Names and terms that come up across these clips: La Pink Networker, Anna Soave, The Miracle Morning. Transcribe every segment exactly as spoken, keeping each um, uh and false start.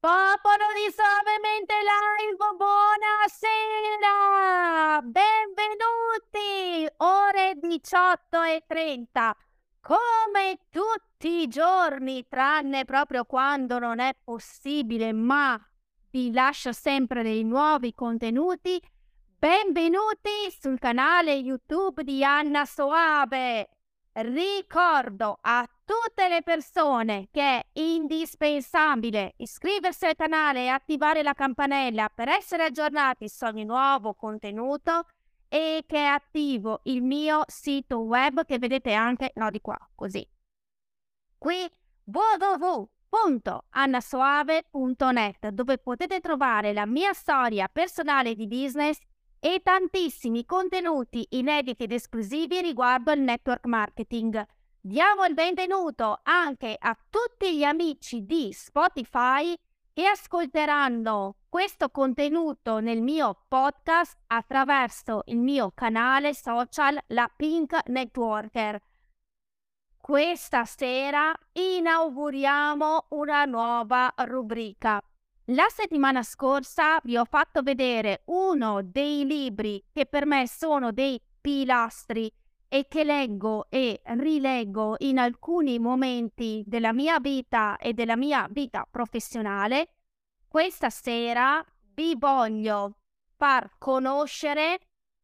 Popolo di Soavemente Live, buonasera, benvenuti, ore diciotto e trenta, come tutti i giorni, tranne proprio quando non è possibile, ma vi lascio sempre dei nuovi contenuti. Benvenuti sul canale YouTube di Anna Soave. Ricordo a tutte le persone che è indispensabile iscriversi al canale e attivare la campanella per essere aggiornati su ogni nuovo contenuto, e che attivo il mio sito web che vedete anche, no, di qua, così, qui w w w punto anna soave punto net, dove potete trovare la mia storia personale di business e tantissimi contenuti inediti ed esclusivi riguardo il network marketing. Diamo il benvenuto anche a tutti gli amici di Spotify che ascolteranno questo contenuto nel mio podcast attraverso il mio canale social La Pink Networker. Questa sera inauguriamo una nuova rubrica. La settimana scorsa vi ho fatto vedere uno dei libri che per me sono dei pilastri e che leggo e rileggo in alcuni momenti della mia vita e della mia vita professionale. Questa sera vi voglio far conoscere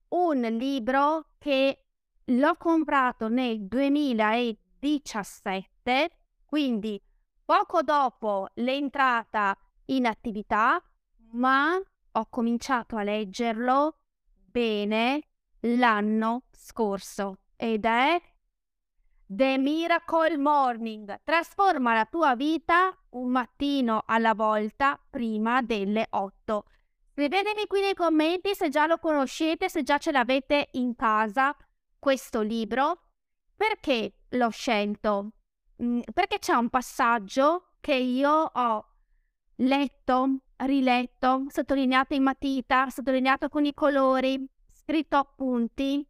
un libro che l'ho comprato nel duemiladiciassette, quindi poco dopo l'entrata in attività, ma ho cominciato a leggerlo bene l'anno scorso, ed è The Miracle Morning. Trasforma la tua vita un mattino alla volta prima delle otto. Scrivetemi qui nei commenti se già lo conoscete, se già ce l'avete in casa questo libro. Perché l'ho scelto? Perché c'è un passaggio che io ho letto, riletto, sottolineato in matita, sottolineato con i colori, scritto a punti,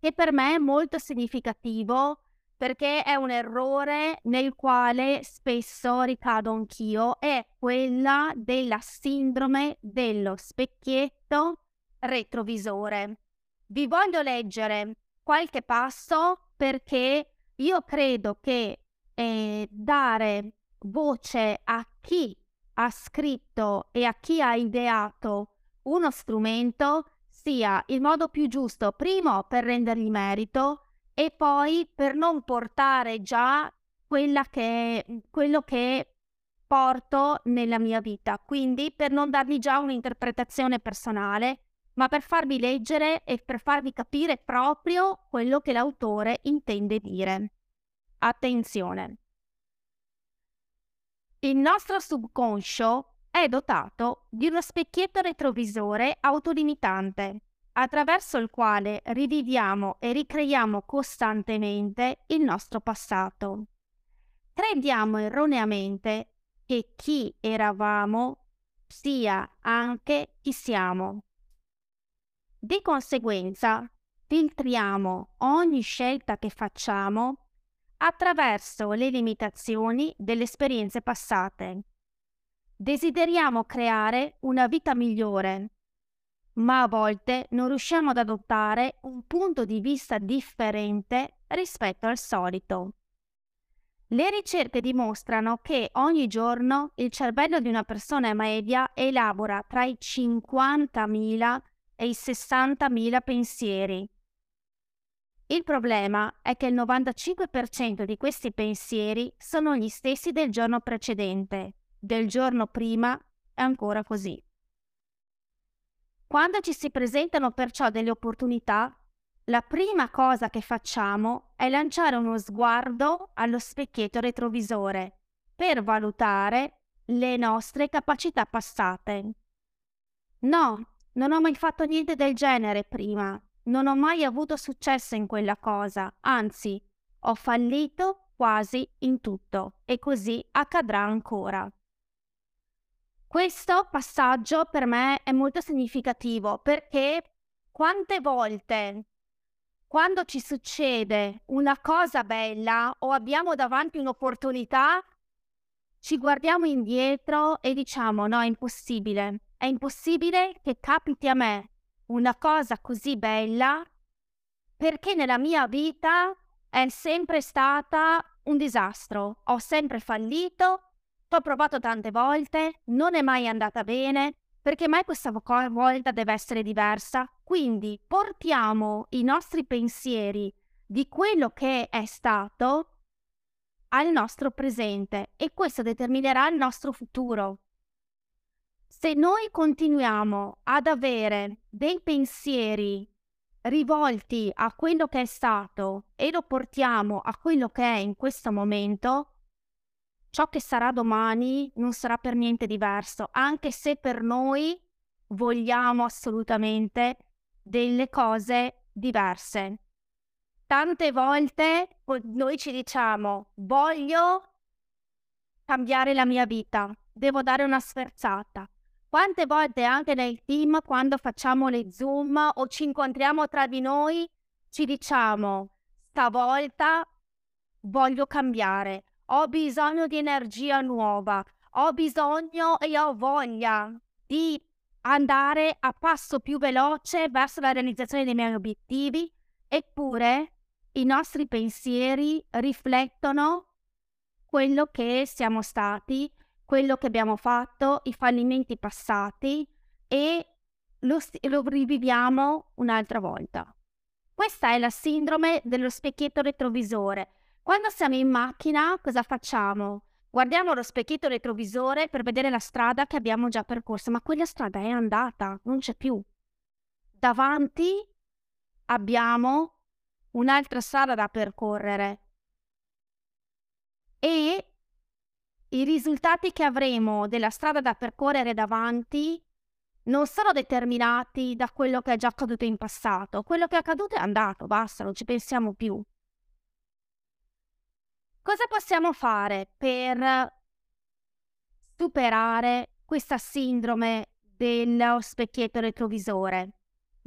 che per me è molto significativo, perché è un errore nel quale spesso ricado anch'io, è quella della sindrome dello specchietto retrovisore. Vi voglio leggere qualche passo perché io credo che eh, dare voce a chi ha scritto e a chi ha ideato uno strumento sia il modo più giusto, primo per rendergli merito e poi per non portare già quella che, quello che porto nella mia vita, quindi per non dargli già un'interpretazione personale, ma per farvi leggere e per farvi capire proprio quello che l'autore intende dire. Attenzione! Il nostro subconscio è dotato di uno specchietto retrovisore autolimitante, attraverso il quale riviviamo e ricreiamo costantemente il nostro passato. Crediamo erroneamente che chi eravamo sia anche chi siamo. Di conseguenza, filtriamo ogni scelta che facciamo attraverso le limitazioni delle esperienze passate. Desideriamo creare una vita migliore, ma a volte non riusciamo ad adottare un punto di vista differente rispetto al solito. Le ricerche dimostrano che ogni giorno il cervello di una persona media elabora tra i cinquantamila e i sessantamila pensieri. Il problema è che il novantacinque per cento di questi pensieri sono gli stessi del giorno precedente, del giorno prima e ancora così. Quando ci si presentano perciò delle opportunità, la prima cosa che facciamo è lanciare uno sguardo allo specchietto retrovisore per valutare le nostre capacità passate. No, non ho mai fatto niente del genere prima. Non ho mai avuto successo in quella cosa, anzi, ho fallito quasi in tutto e così accadrà ancora. Questo passaggio per me è molto significativo perché quante volte quando ci succede una cosa bella o abbiamo davanti un'opportunità ci guardiamo indietro e diciamo no, è impossibile, è impossibile che capiti a me una cosa così bella perché nella mia vita è sempre stata un disastro, ho sempre fallito, ho provato tante volte, non è mai andata bene, perché mai questa volta deve essere diversa. Quindi portiamo i nostri pensieri di quello che è stato al nostro presente e questo determinerà il nostro futuro. Se noi continuiamo ad avere dei pensieri rivolti a quello che è stato e lo portiamo a quello che è in questo momento, ciò che sarà domani non sarà per niente diverso, anche se per noi vogliamo assolutamente delle cose diverse. Tante volte noi ci diciamo voglio cambiare la mia vita, devo dare una sferzata. Quante volte anche nel team, quando facciamo le Zoom o ci incontriamo tra di noi, ci diciamo stavolta voglio cambiare, ho bisogno di energia nuova, ho bisogno e ho voglia di andare a passo più veloce verso la realizzazione dei miei obiettivi. Eppure i nostri pensieri riflettono quello che siamo stati, quello che abbiamo fatto, i fallimenti passati e lo, lo riviviamo un'altra volta. Questa è la sindrome dello specchietto retrovisore. Quando siamo in macchina cosa facciamo? Guardiamo lo specchietto retrovisore per vedere la strada che abbiamo già percorso, ma quella strada è andata, non c'è più. Davanti abbiamo un'altra strada da percorrere e i risultati che avremo della strada da percorrere davanti non sono determinati da quello che è già accaduto in passato. Quello che è accaduto è andato, basta, non ci pensiamo più. Cosa possiamo fare per superare questa sindrome dello specchietto retrovisore?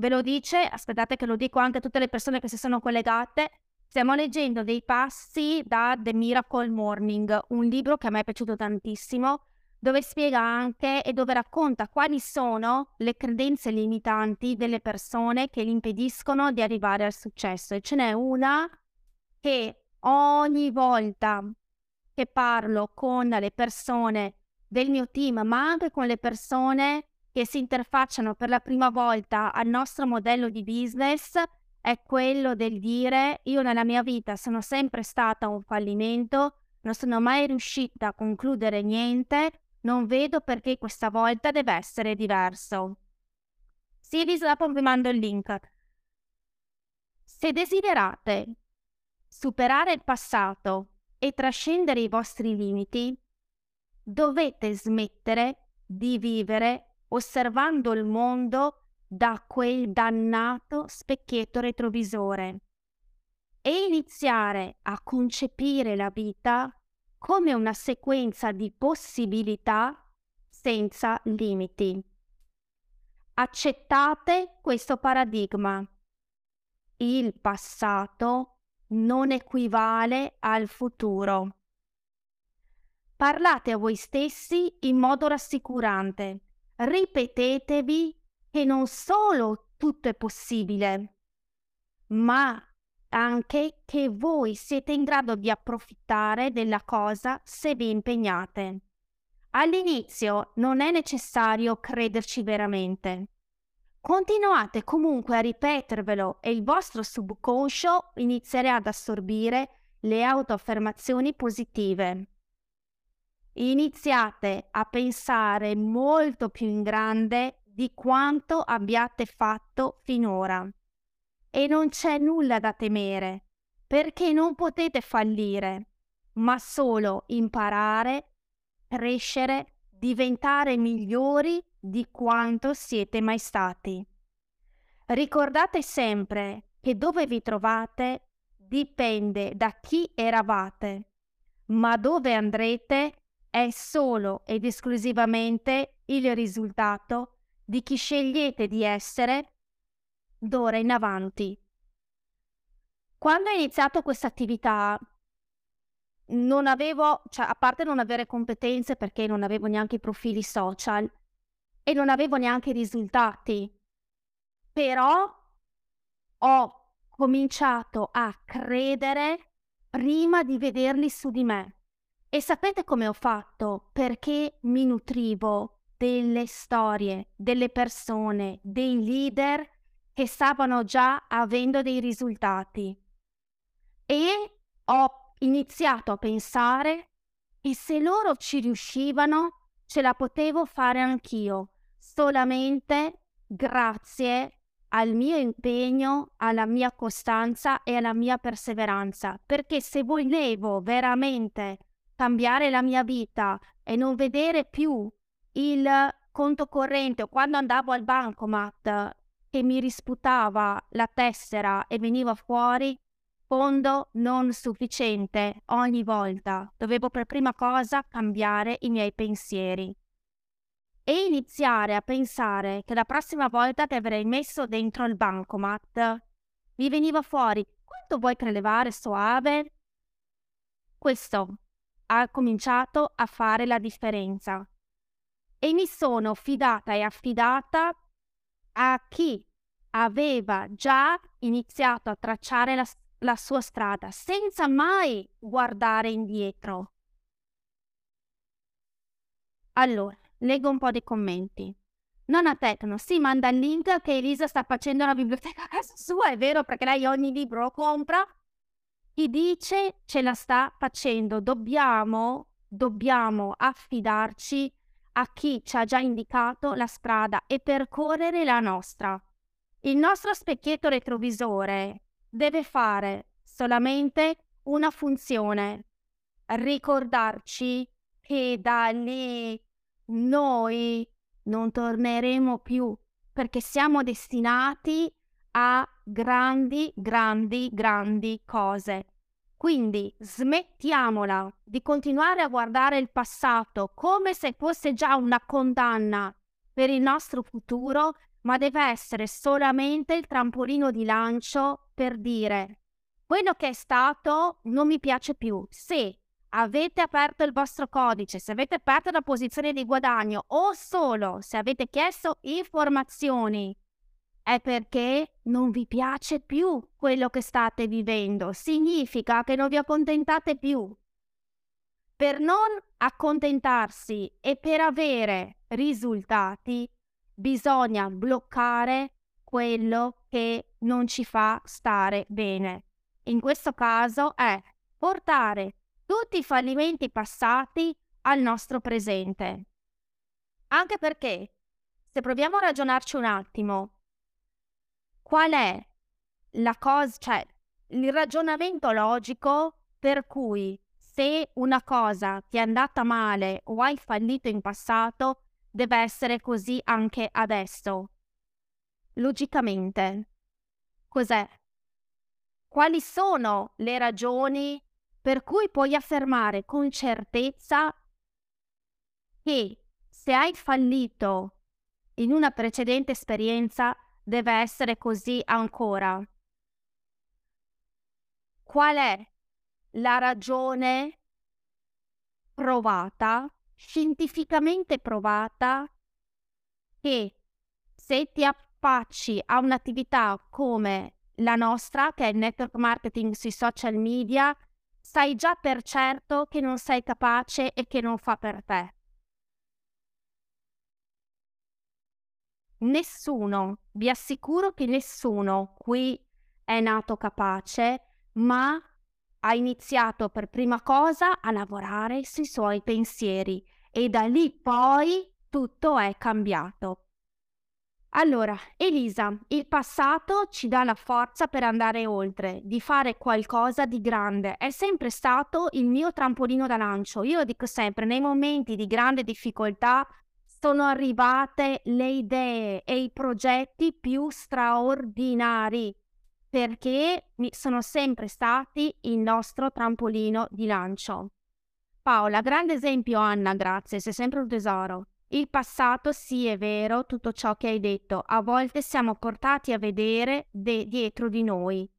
Ve lo dice, aspettate che lo dico anche a tutte le persone che si sono collegate, stiamo leggendo dei passi da The Miracle Morning, un libro che a me è piaciuto tantissimo, dove spiega anche e dove racconta quali sono le credenze limitanti delle persone che gli impediscono di arrivare al successo. E ce n'è una che ogni volta che parlo con le persone del mio team, ma anche con le persone che si interfacciano per la prima volta al nostro modello di business, è quello del dire: io nella mia vita sono sempre stata un fallimento, non sono mai riuscita a concludere niente, non vedo perché questa volta deve essere diverso. Sì, vi sto comprimando il link. Se desiderate superare il passato e trascendere i vostri limiti, dovete smettere di vivere osservando il mondo da quel dannato specchietto retrovisore e iniziare a concepire la vita come una sequenza di possibilità senza limiti. Accettate questo paradigma. Il passato non equivale al futuro. Parlate a voi stessi in modo rassicurante. Ripetetevi che non solo tutto è possibile, ma anche che voi siete in grado di approfittare della cosa se vi impegnate. All'inizio non è necessario crederci veramente. Continuate comunque a ripetervelo e il vostro subconscio inizierà ad assorbire le autoaffermazioni positive. Iniziate a pensare molto più in grande di quanto abbiate fatto finora. E non c'è nulla da temere, perché non potete fallire, ma solo imparare, crescere, diventare migliori di quanto siete mai stati. Ricordate sempre che dove vi trovate dipende da chi eravate, ma dove andrete è solo ed esclusivamente il risultato di chi scegliete di essere d'ora in avanti. Quando ho iniziato questa attività non avevo, cioè a parte non avere competenze perché non avevo neanche i profili social e non avevo neanche i risultati, però ho cominciato a credere prima di vederli su di me. E sapete come ho fatto? Perché mi nutrivo delle storie, delle persone, dei leader che stavano già avendo dei risultati. E ho iniziato a pensare che se loro ci riuscivano, ce la potevo fare anch'io, solamente grazie al mio impegno, alla mia costanza e alla mia perseveranza. Perché se volevo veramente cambiare la mia vita e non vedere più il conto corrente, o quando andavo al bancomat che mi risputava la tessera e veniva fuori fondo non sufficiente ogni volta, dovevo per prima cosa cambiare i miei pensieri e iniziare a pensare che la prossima volta che avrei messo dentro il bancomat mi veniva fuori: quanto vuoi prelevare, Soave? Questo ha cominciato a fare la differenza e mi sono fidata e affidata a chi aveva già iniziato a tracciare la, la sua strada senza mai guardare indietro. Allora, leggo un po' dei commenti. Nonna Tecno, sì, manda il link che Elisa sta facendo la biblioteca a casa sua, è vero, perché lei ogni libro lo compra. Chi dice ce la sta facendo, dobbiamo, dobbiamo affidarci a chi ci ha già indicato la strada e percorrere la nostra. Il nostro specchietto retrovisore deve fare solamente una funzione: ricordarci che da lì noi non torneremo più, perché siamo destinati a grandi, grandi, grandi cose. Quindi smettiamola di continuare a guardare il passato come se fosse già una condanna per il nostro futuro, ma deve essere solamente il trampolino di lancio per dire: quello che è stato non mi piace più. Se avete aperto il vostro codice, se avete aperto la posizione di guadagno, o solo se avete chiesto informazioni, è perché non vi piace più quello che state vivendo. Significa che non vi accontentate più. Per non accontentarsi e per avere risultati bisogna bloccare quello che non ci fa stare bene. In questo caso è portare tutti i fallimenti passati al nostro presente. Anche perché, se proviamo a ragionarci un attimo, qual è la cosa, cioè il ragionamento logico per cui se una cosa ti è andata male o hai fallito in passato, deve essere così anche adesso? Logicamente, cos'è? Quali sono le ragioni per cui puoi affermare con certezza che se hai fallito in una precedente esperienza, deve essere così ancora? Qual è la ragione provata, scientificamente provata, che se ti affacci a un'attività come la nostra, che è il network marketing sui social media, sai già per certo che non sei capace e che non fa per te? Nessuno, vi assicuro che nessuno qui è nato capace, ma ha iniziato per prima cosa a lavorare sui suoi pensieri e da lì poi tutto è cambiato. Allora, Elisa, il passato ci dà la forza per andare oltre, di fare qualcosa di grande. È sempre stato il mio trampolino da lancio. Io lo dico sempre, nei momenti di grande difficoltà sono arrivate le idee e i progetti più straordinari, perché sono sempre stati il nostro trampolino di lancio. Paola, grande esempio Anna, grazie, sei sempre un tesoro. Il passato, sì, è vero, tutto ciò che hai detto, a volte siamo portati a vedere de- dietro di noi.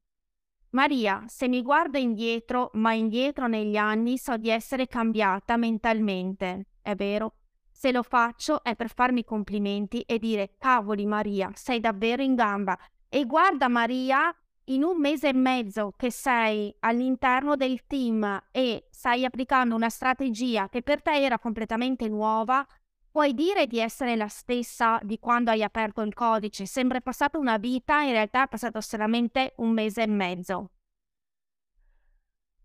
Maria, se mi guardo indietro, ma indietro negli anni, so di essere cambiata mentalmente. È vero? Se lo faccio è per farmi complimenti e dire: cavoli Maria, sei davvero in gamba. E guarda Maria, in un mese e mezzo che sei all'interno del team e stai applicando una strategia che per te era completamente nuova, puoi dire di essere la stessa di quando hai aperto il codice. Sembra passata una vita, in realtà è passato solamente un mese e mezzo.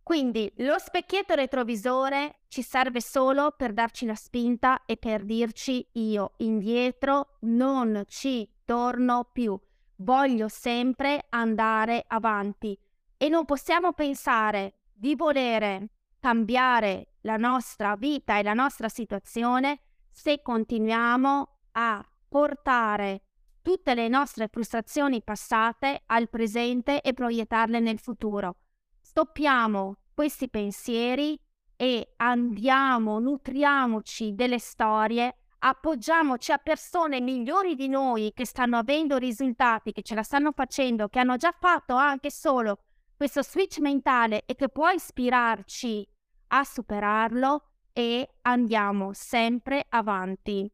Quindi lo specchietto retrovisore ci serve solo per darci la spinta e per dirci: io indietro non ci torno più, voglio sempre andare avanti. E non possiamo pensare di volere cambiare la nostra vita e la nostra situazione se continuiamo a portare tutte le nostre frustrazioni passate al presente e proiettarle nel futuro. Stoppiamo questi pensieri e andiamo, nutriamoci delle storie, appoggiamoci a persone migliori di noi che stanno avendo risultati, che ce la stanno facendo, che hanno già fatto anche solo questo switch mentale e che può ispirarci a superarlo, e andiamo sempre avanti.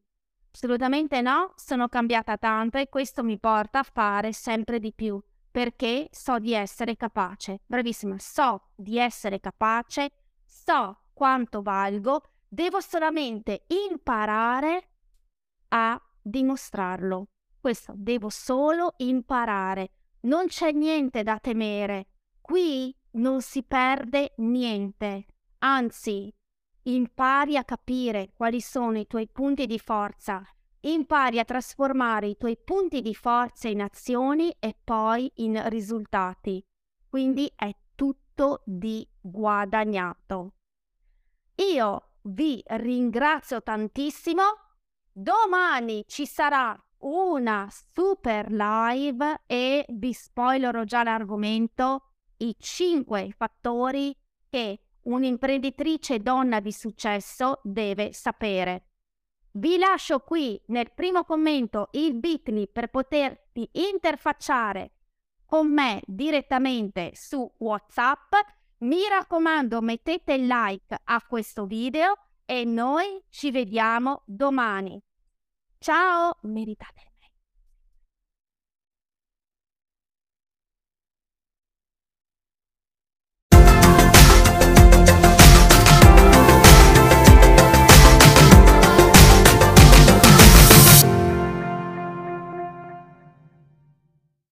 Assolutamente no, sono cambiata tanto e questo mi porta a fare sempre di più, perché so di essere capace. Bravissima, so di essere capace, so quanto valgo, devo solamente imparare a dimostrarlo. Questo, devo solo imparare. Non c'è niente da temere. Qui non si perde niente. Anzi, impari a capire quali sono i tuoi punti di forza. Impari a trasformare i tuoi punti di forza in azioni e poi in risultati. Quindi è tutto di guadagnato. Io vi ringrazio tantissimo. Domani ci sarà una super live e vi spoilerò già l'argomento: i cinque fattori che un'imprenditrice donna di successo deve sapere. Vi lascio qui nel primo commento il bit punto ly per poterti interfacciare con me direttamente su WhatsApp. Mi raccomando, mettete il like a questo video e noi ci vediamo domani. Ciao, meritate.